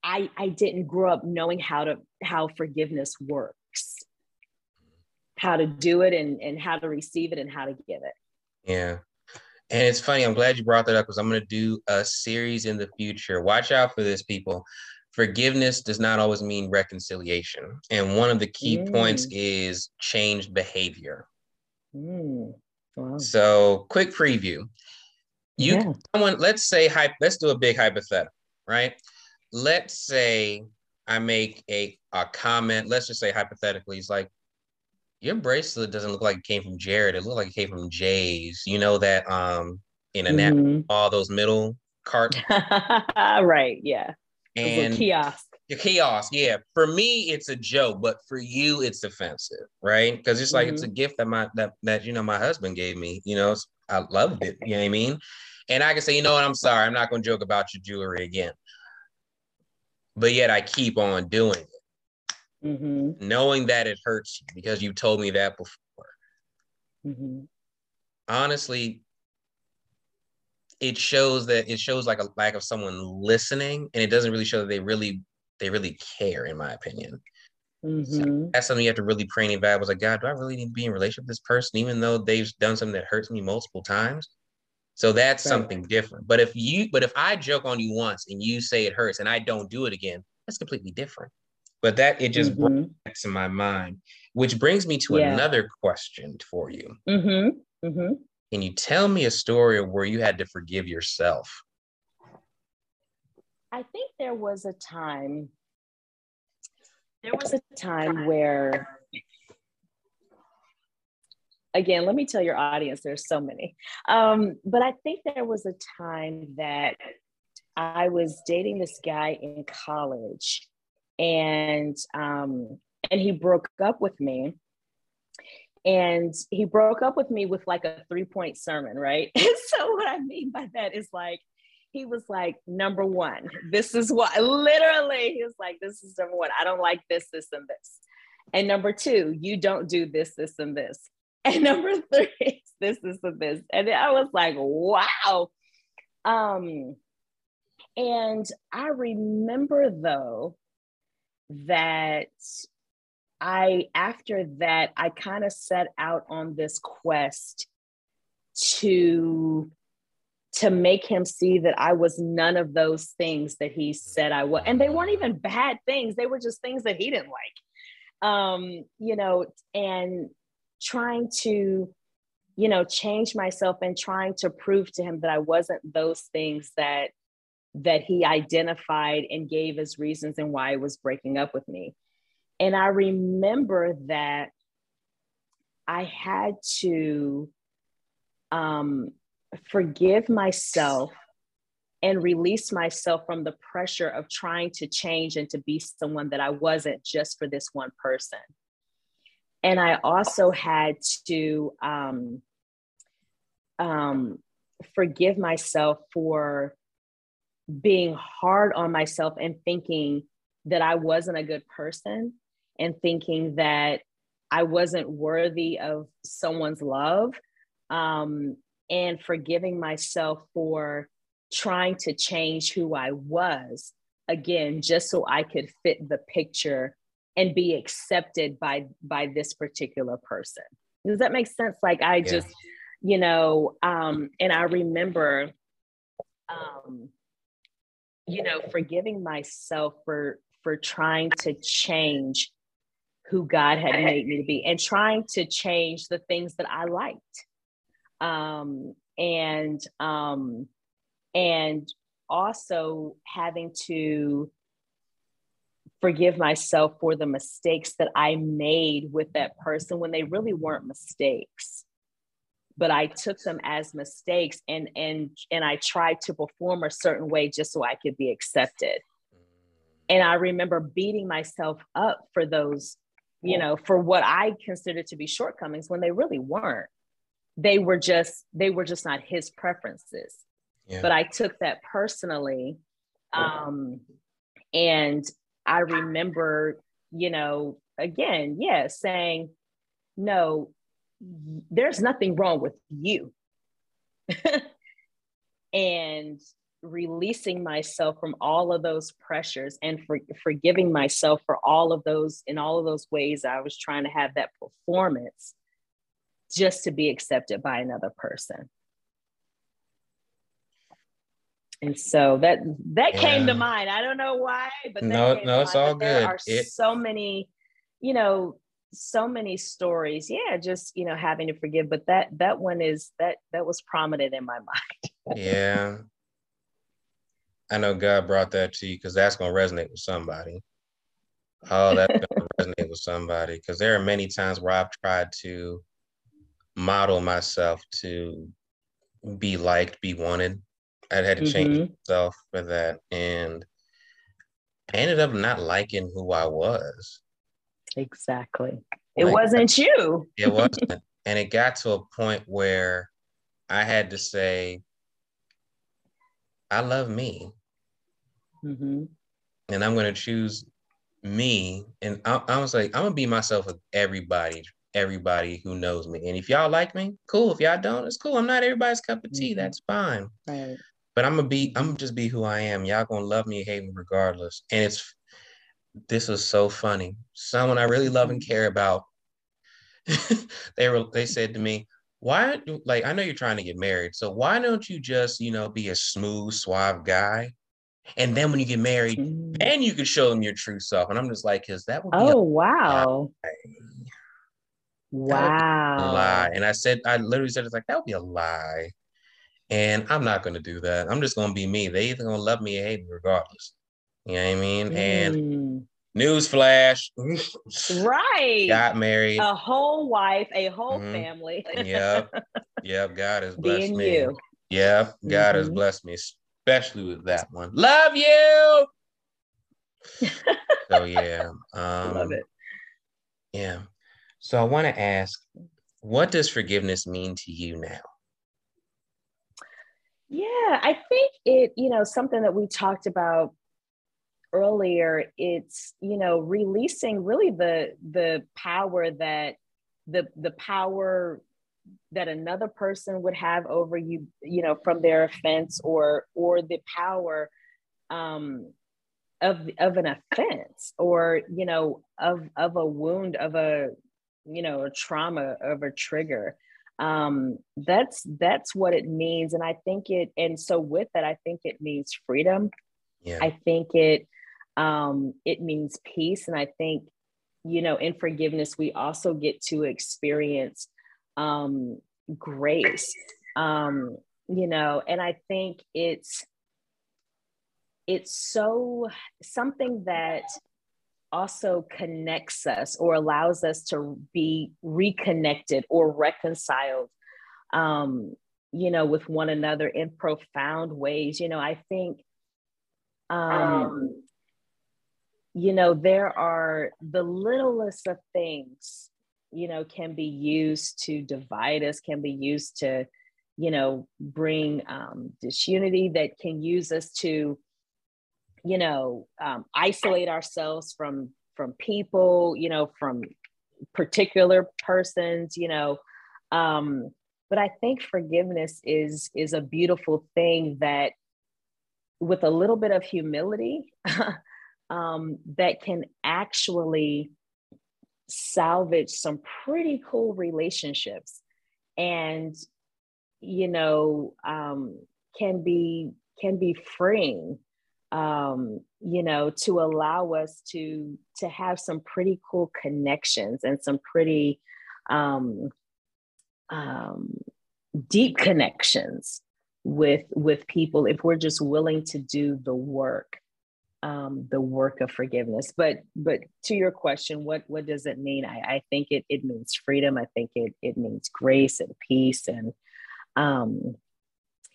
I, I didn't grow up knowing how to, how forgiveness works, how to do it, and, and how to receive it, and how to give it. Yeah. And it's funny, I'm glad you brought that up, because I'm going to do a series in the future. Watch out for this, people. Forgiveness does not always mean reconciliation. And one of the key mm. points is changed behavior. Mm. Wow. So quick preview. You, yeah. someone, let's say, let's do a big hypothetical, right? Let's say I make a, a comment. Let's just say hypothetically, it's like, your bracelet doesn't look like it came from Jared. It looked like it came from Jay's. You know that um, in a mm-hmm. nap, all those middle carts. Right, yeah. And a kiosk. The kiosk, yeah. For me, it's a joke, but for you, it's offensive, right? Because it's like, mm-hmm. it's a gift that my that that you know my husband gave me. You know, I loved it. You know what I mean? And I can say, you know what? I'm sorry. I'm not going to joke about your jewelry again. But yet, I keep on doing it. Mm-hmm. Knowing that it hurts you because you told me that before. Mm-hmm. Honestly, it shows that it shows like a lack of someone listening, and it doesn't really show that they really they really care, in my opinion. Mm-hmm. So that's something you have to really pray and evaluate. Was like, God, do I really need to be in a relationship with this person, even though they've done something that hurts me multiple times? So that's right. something different. But if you, but if I joke on you once and you say it hurts and I don't do it again, that's completely different. But that, it just mm-hmm. brings it to my mind, which brings me to yeah. another question for you. Mm-hmm. Mm-hmm. Can you tell me a story where you had to forgive yourself? I think there was a time, there was a time where, again, let me tell your audience, there's so many. Um, but I think there was a time that I was dating this guy in college. And, um, and he broke up with me, and he broke up with me with like a three point sermon. Right. So what I mean by that is, like, he was like, number one, this is what, literally, he was like, this is number one. I don't like this, this, and this. And number two, you don't do this, this, and this. And number three, this, this, and this. And then I was like, wow. Um, and I remember though, that I, after that, I kind of set out on this quest to, to make him see that I was none of those things that he said I was. And they weren't even bad things. They were just things that he didn't like, um, you know, and trying to, you know, change myself and trying to prove to him that I wasn't those things that that he identified and gave as reasons and why he was breaking up with me. And I remember that I had to, um, forgive myself and release myself from the pressure of trying to change and to be someone that I wasn't just for this one person. And I also had to um, um, forgive myself for being hard on myself and thinking that I wasn't a good person and thinking that I wasn't worthy of someone's love, um, and forgiving myself for trying to change who I was, again, just so I could fit the picture and be accepted by, by this particular person. Does that make sense? Like I yeah. just, you know, um, and I remember, um, you know, forgiving myself for, for trying to change who God had made me to be and trying to change the things that I liked. Um, and, um, and also having to forgive myself for the mistakes that I made with that person when they really weren't mistakes, but I took them as mistakes and, and, and I tried to perform a certain way just so I could be accepted. And I remember beating myself up for those, you know, for what I considered to be shortcomings when they really weren't. They were just, they were just not his preferences. Yeah. But I took that personally. Um, and I remember, you know, again, yeah, saying, no, there's nothing wrong with you. And releasing myself from all of those pressures and for, forgiving myself for all of those, in all of those ways I was trying to have that performance just to be accepted by another person. And so that that yeah. came to mind. I don't know why, but that no, came no, to it's mind. All there good. There are it... so many, you know, so many stories. Yeah, just you know, having to forgive. But that that one is that that was prominent in my mind. Yeah, I know God brought that to you because that's gonna resonate with somebody. Oh, that's gonna resonate with somebody because there are many times where I've tried to model myself to be liked, be wanted. I had to change mm-hmm. myself for that. And I ended up not liking who I was. Exactly. It like, wasn't you. It wasn't. And it got to a point where I had to say, I love me. Mm-hmm. And I'm going to choose me. And I, I was like, I'm going to be myself with everybody, everybody who knows me. And if y'all like me, cool. If y'all don't, it's cool. I'm not everybody's cup of tea. Mm-hmm. That's fine. Right. But I'm gonna be, I'm just be who I am. Y'all gonna love me, hate me regardless. And it's, this is so funny. Someone I really love and care about, they were, they said to me, why, like, I know you're trying to get married. So why don't you just, you know, be a smooth, suave guy? And then when you get married, mm-hmm. then you can show them your true self. And I'm just like, cause that would be oh, a wow. lie. Wow. A lie. And I said, I literally said, it's like, that would be a lie. And I'm not going to do that. I'm just going to be me. They either going to love me or hate me regardless. You know what I mean? Mm. And newsflash. Right. Got married. A whole wife, a whole mm-hmm. family. Yep. Yep. God has blessed Being me. You. Yep. God mm-hmm. has blessed me, especially with that one. Love you. So, yeah. Um, love it. Yeah. So I want to ask, what does forgiveness mean to you now? Yeah, I think it, you know, something that we talked about earlier, it's, you know, releasing really the, the power that the, the power that another person would have over you, you know, from their offense or, or the power, um, of, of an offense or, you know, of, of a wound, of a, you know, a trauma, of a trigger. Um, that's, that's what it means. And I think it, and so with that, I think it means freedom. Yeah. I think it, um, it means peace. And I think, you know, in forgiveness, we also get to experience, um, grace, um, you know, and I think it's, it's so something that also connects us or allows us to be reconnected or reconciled um, you know, with one another in profound ways. You know, I think, um, um, you know, there are the littlest of things, you know, can be used to divide us, can be used to, you know, bring um, disunity, that can use us to, you know, um, isolate ourselves from, from people, you know, from particular persons, you know. Um, but I think forgiveness is, is a beautiful thing that with a little bit of humility, um, that can actually salvage some pretty cool relationships, and, you know, um, can be, can be freeing, um, you know, to allow us to, to have some pretty cool connections and some pretty, um, um, deep connections with, with people, if we're just willing to do the work, um, the work of forgiveness. But, but to your question, what, what does it mean? I, I think it, it means freedom. I think it, it means grace and peace. And, um,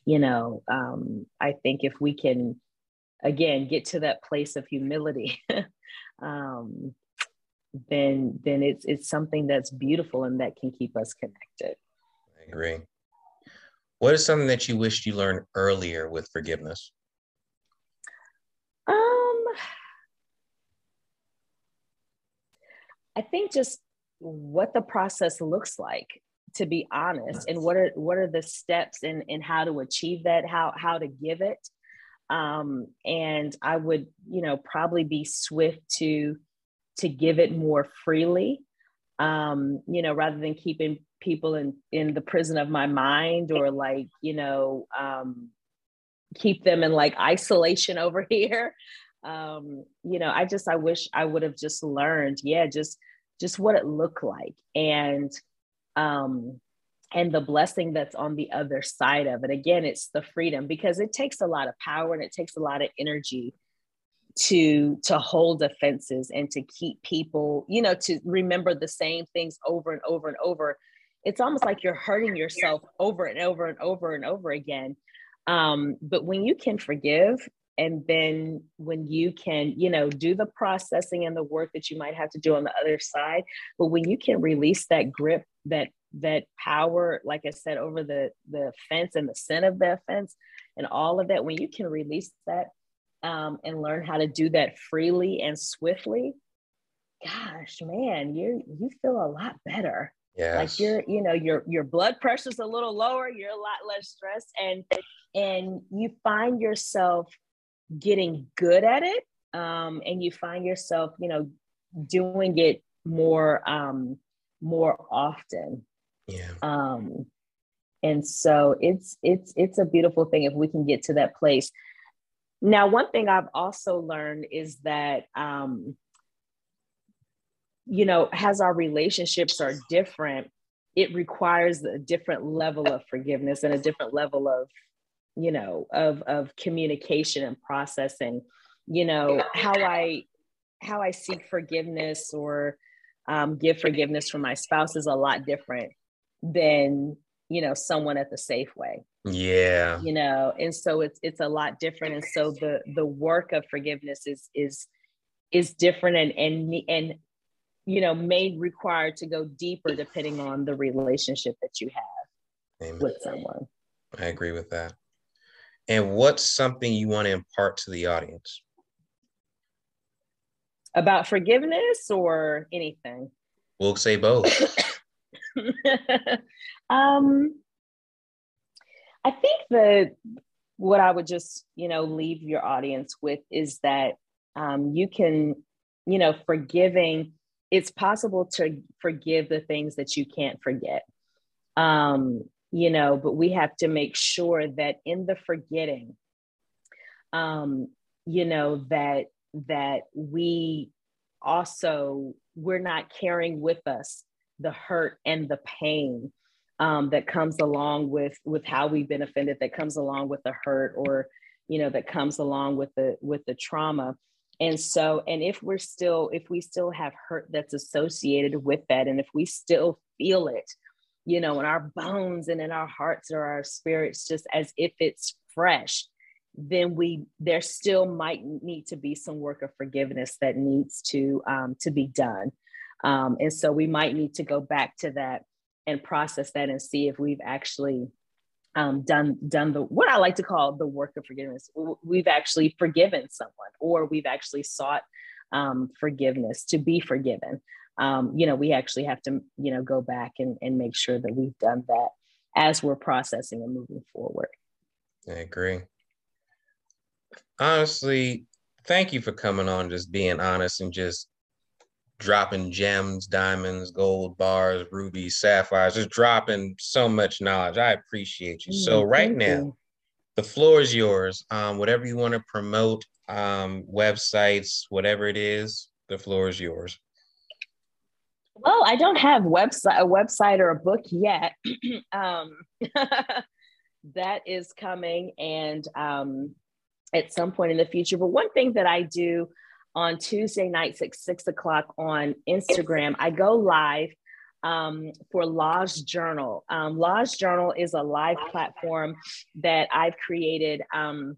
you know, um, I think if we can, again, get to that place of humility, um, then, then it's, it's something that's beautiful and that can keep us connected. I agree. What is something that you wished you learned earlier with forgiveness? Um, I think just what the process looks like, to be honest, and what are, what are the steps and, and how to achieve that, how, how to give it. Um, and I would, you know, probably be swift to, to give it more freely, um, you know, rather than keeping people in, in the prison of my mind, or like, you know, um, keep them in like isolation over here. Um, you know, I just, I wish I would have just learned, yeah, just, just what it looked like, and, um, and the blessing that's on the other side of it. Again, it's the freedom, because it takes a lot of power and it takes a lot of energy to, to hold offenses and to keep people, you know, to remember the same things over and over and over. It's almost like you're hurting yourself over and over and over and over again. Um, but when you can forgive, and then when you can, you know, do the processing and the work that you might have to do on the other side, but when you can release that grip, that, that power, like I said, over the, the offense and the sin of the offense and all of that, when you can release that, Um, and learn how to do that freely and swiftly, gosh, man, you you feel a lot better. Yeah, like you're, you know, your your blood pressure's a little lower, you're a lot less stressed, and and you find yourself getting good at it, um, and you find yourself, you know, doing it more um, more often. Yeah. Um, and so it's it's it's a beautiful thing if we can get to that place. Now, one thing I've also learned is that, um, you know, as our relationships are different, it requires a different level of forgiveness and a different level of, you know, of, of communication and processing. You know, how I, how I seek forgiveness or um, give forgiveness from my spouse is a lot different than, you know, someone at the Safeway. Yeah. You know, and so it's, it's a lot different. And so the, the work of forgiveness is, is, is different and, and, and, you know, may require to go deeper depending on the relationship that you have Amen. With someone. I agree with that. And what's something you want to impart to the audience? About forgiveness or anything? We'll say both. um, I think that what I would just, you know, leave your audience with is that um, you can, you know, forgiving, it's possible to forgive the things that you can't forget, um, you know, but we have to make sure that in the forgetting, um, you know, that, that we also, we're not carrying with us the hurt and the pain um, that comes along with, with how we've been offended, that comes along with the hurt, or, you know, that comes along with the, with the trauma. And so, and if we're still, if we still have hurt that's associated with that, and if we still feel it, you know, in our bones and in our hearts or our spirits, just as if it's fresh, then we, there still might need to be some work of forgiveness that needs to, um, to be done. Um, and so we might need to go back to that and process that and see if we've actually um, done, done the, what I like to call the work of forgiveness. We've actually forgiven someone, or we've actually sought um, forgiveness to be forgiven. Um, you know, we actually have to, you know, go back and, and make sure that we've done that as we're processing and moving forward. I agree. Honestly, thank you for coming on, just being honest and just dropping gems, diamonds, gold bars, rubies, sapphires, just dropping so much knowledge. I appreciate you. Mm, so right now, you. The floor is yours. Um, whatever you want to promote, um, websites, whatever it is, the floor is yours. Well, I don't have website, a website or a book yet. um, that is coming, and um, at some point in the future. But one thing that I do on Tuesday nights at six o'clock on Instagram, I go live um, for La's Journal. Um, La's Journal is a live platform that I've created, um,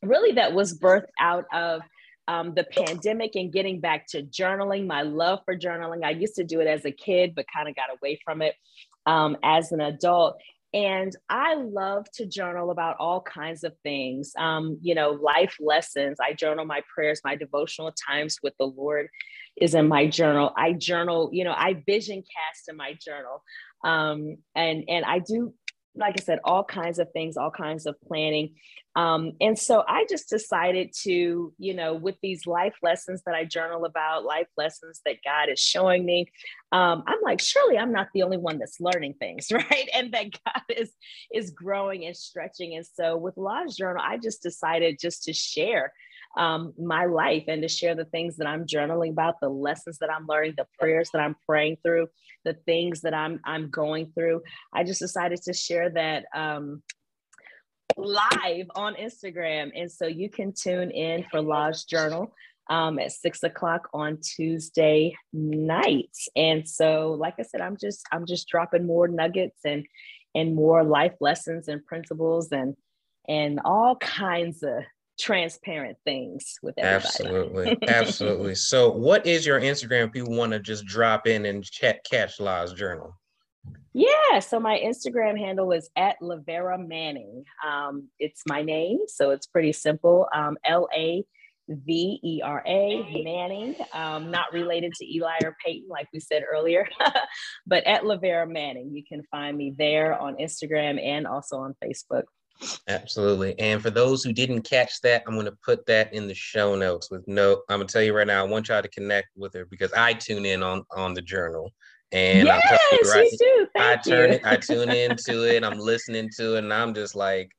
really that was birthed out of um, the pandemic and getting back to journaling, my love for journaling. I used to do it as a kid, but kind of got away from it um, as an adult. And I love to journal about all kinds of things, um, you know, life lessons. I journal my prayers, my devotional times with the Lord is in my journal. I journal, you know, I vision cast in my journal. Um, and, and I do, like I said, all kinds of things, all kinds of planning. Um, and so I just decided to, you know, with these life lessons that I journal about, life lessons that God is showing me, um, I'm like, surely I'm not the only one that's learning things, right? And that God is, is growing and stretching. And so with La's Journal, I just decided just to share um, my life and to share the things that I'm journaling about, the lessons that I'm learning, the prayers that I'm praying through, the things that I'm, I'm going through. I just decided to share that, um, live on Instagram. And so you can tune in for La's Journal um, at six o'clock on Tuesday nights. And so, like I said, I'm just, I'm just dropping more nuggets and, and more life lessons and principles and, and all kinds of transparent things with everybody. Absolutely. Absolutely. So what is your Instagram if people want to just drop in and chat, catch La's Journal? Yeah. So my Instagram handle is at LaVera Manning. Um, it's my name. So it's pretty simple. Um, L A V E R A Manning, um, not related to Eli or Peyton, like we said earlier, but at LaVera Manning, you can find me there on Instagram and also on Facebook. Absolutely. And for those who didn't catch that, I'm going to put that in the show notes with no, I'm going to tell you right now, I want y'all to connect with her because I tune in on, on the journal. And yes, I'm right, you do. Thank I turn you. It, I tune into it, I'm listening to it, and I'm just like,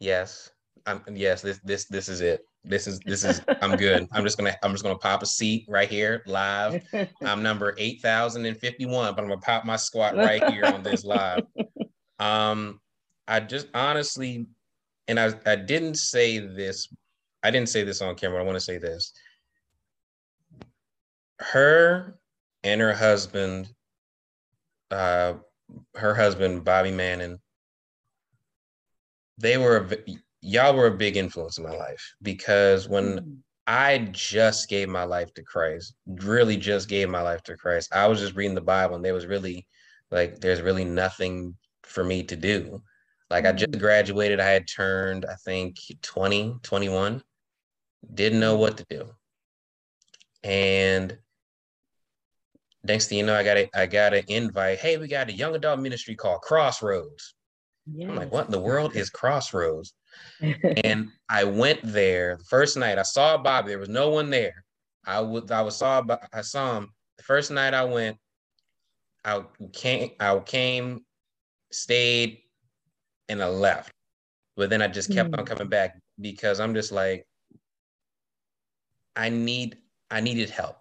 yes, I'm yes, this this this is it. This is this is I'm good. I'm just gonna I'm just gonna pop a seat right here live. I'm number eight thousand fifty-one, but I'm gonna pop my squat right here on this live. Um, I just honestly, and I I didn't say this, I didn't say this on camera. I want to say this. Her and her husband, uh, her husband, Bobby Manning, they were, a, y'all were a big influence in my life because when mm. I just gave my life to Christ, really just gave my life to Christ, I was just reading the Bible and there was really like, there's really nothing for me to do. Like I just graduated, I had turned, I think twenty, twenty-one, didn't know what to do. And next thing you know, I got a, I got an invite. Hey, we got a young adult ministry called Crossroads. Yes. I'm like, what in the world is Crossroads? And I went there the first night. I saw Bobby. There was no one there. I would, I was saw, I saw him the first night I went. I came, I came, stayed, and I left. But then I just kept mm-hmm. on coming back because I'm just like, I need, I needed help.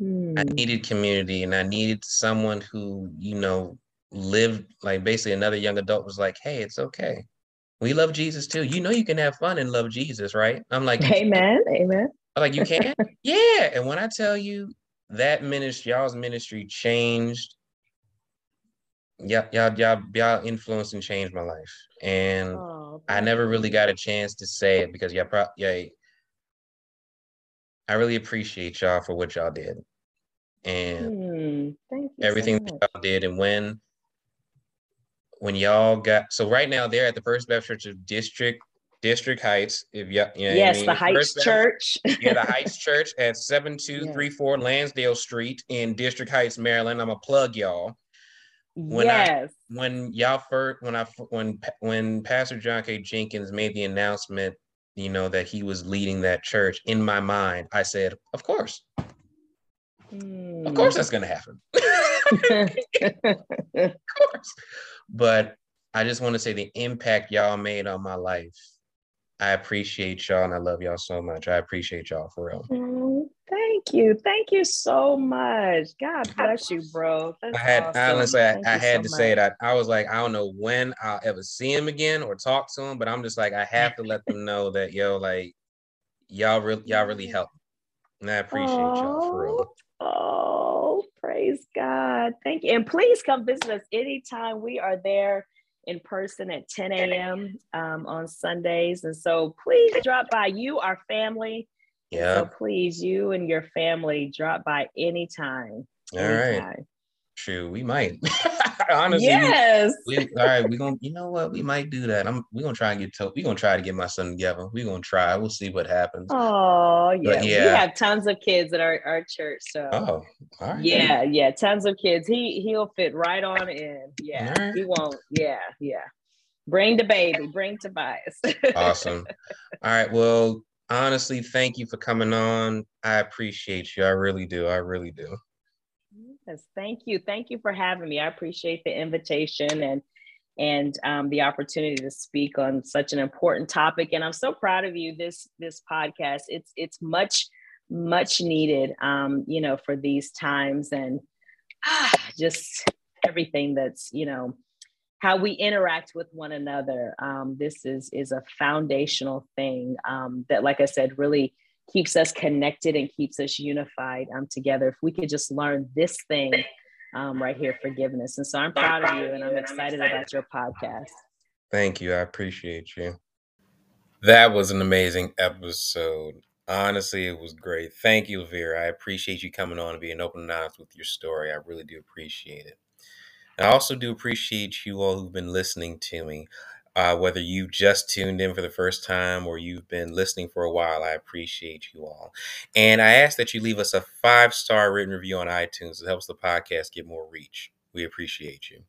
I needed community and I needed someone who, you know, lived like basically another young adult was like, hey, it's okay. We love Jesus too. You know, you can have fun and love Jesus, right? I'm like, amen, amen. I'm like, you can? Yeah. And when I tell you that ministry, y'all's ministry changed Yep, y'all, y'all, y'all influenced and changed my life. And oh, I never really got a chance to say it because y'all, pro- y'all, I really appreciate y'all for what y'all did and mm, thank you everything so that y'all did. And when, when y'all got, so right now they're at the First Baptist Church of District District Heights. If y'all, you know yes, I mean? The Heights First Church. Yeah, the Heights Church at seven two three four yeah. Lansdale Street in District Heights, Maryland. I'm a plug, y'all. When yes. I, when y'all first, when I, when, when Pastor John K. Jenkins made the announcement, you know, that he was leading that church, in my mind, I said, of course, mm. of course that's going to happen. Of course. But I just want to say the impact y'all made on my life. I appreciate y'all and I love y'all so much. I appreciate y'all for real. Mm, thank you. Thank you so much. God bless you, bro. That's I had awesome. honestly, I, I had so to much. say that. I was like, I don't know when I'll ever see him again or talk to him, but I'm just like, I have to let them know that, yo, like, y'all really, y'all really helped. And I appreciate oh, y'all for real. Oh, praise God. Thank you. And please come visit us anytime. We are there in person at ten a.m. Um, on Sundays. And so please drop by. You, our family. Yeah. So please, you and your family, drop by anytime. anytime. All right. True. We might. Honestly. Yes. We, we, all right. We're going to, you know what? We might do that. I'm, we're going to try and get to, we're going to try to get my son together. We're going to try. We'll see what happens. Oh, yeah. yeah. We have tons of kids at our, our church. So, oh, all right. Yeah. Yeah. Tons of kids. He, he'll fit right on in. Yeah. Right. He won't. Yeah. Yeah. Bring the baby. Bring Tobias. Awesome. All right. Well, honestly, thank you for coming on. I appreciate you. I really do. I really do. Yes, thank you. Thank you for having me. I appreciate the invitation and and um, the opportunity to speak on such an important topic. And I'm so proud of you, this this podcast. It's it's much, much needed, um, you know, for these times and ah, just everything that's, you know, how we interact with one another. Um, this is, is a foundational thing um, that, like I said, really keeps us connected and keeps us unified um, together. If we could just learn this thing um, right here, forgiveness. And so I'm proud of you and I'm excited about your podcast. Thank you. I appreciate you. That was an amazing episode. Honestly, it was great. Thank you, LaVera. I appreciate you coming on and being open and honest with your story. I really do appreciate it. I also do appreciate you all who've been listening to me. Uh, whether you just tuned in for the first time or you've been listening for a while, I appreciate you all. And I ask that you leave us a five-star written review on iTunes. It helps the podcast get more reach. We appreciate you.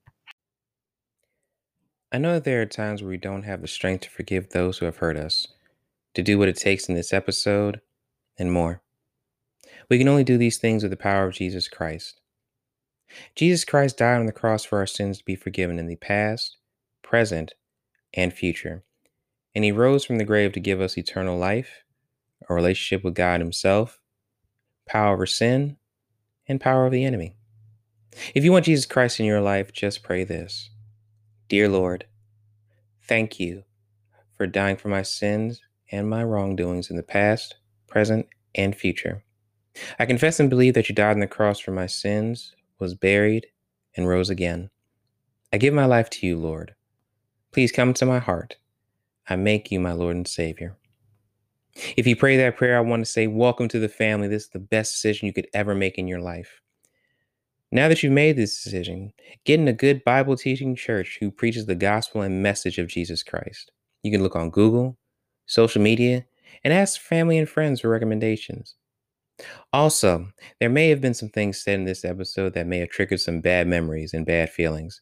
I know that there are times where we don't have the strength to forgive those who have hurt us, to do what it takes in this episode, and more. We can only do these things with the power of Jesus Christ. Jesus Christ died on the cross for our sins to be forgiven in the past, present, and future. And he rose from the grave to give us eternal life, a relationship with God himself, power over sin, and power over the enemy. If you want Jesus Christ in your life, just pray this. Dear Lord, thank you for dying for my sins and my wrongdoings in the past, present, and future. I confess and believe that you died on the cross for my sins, was buried, and rose again. I give my life to you, Lord. Please come to my heart. I make you my Lord and Savior. If you pray that prayer, I want to say, welcome to the family. This is the best decision you could ever make in your life. Now that you've made this decision, get in a good Bible teaching church who preaches the gospel and message of Jesus Christ. You can look on Google, social media, and ask family and friends for recommendations. Also, there may have been some things said in this episode that may have triggered some bad memories and bad feelings.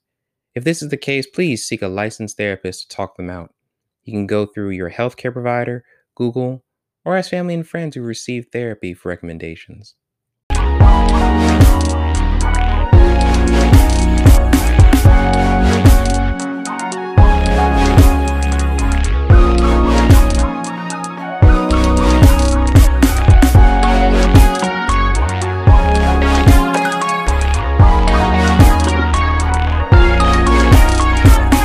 If this is the case, please seek a licensed therapist to talk them out. You can go through your healthcare provider, Google, or ask family and friends who receive therapy for recommendations.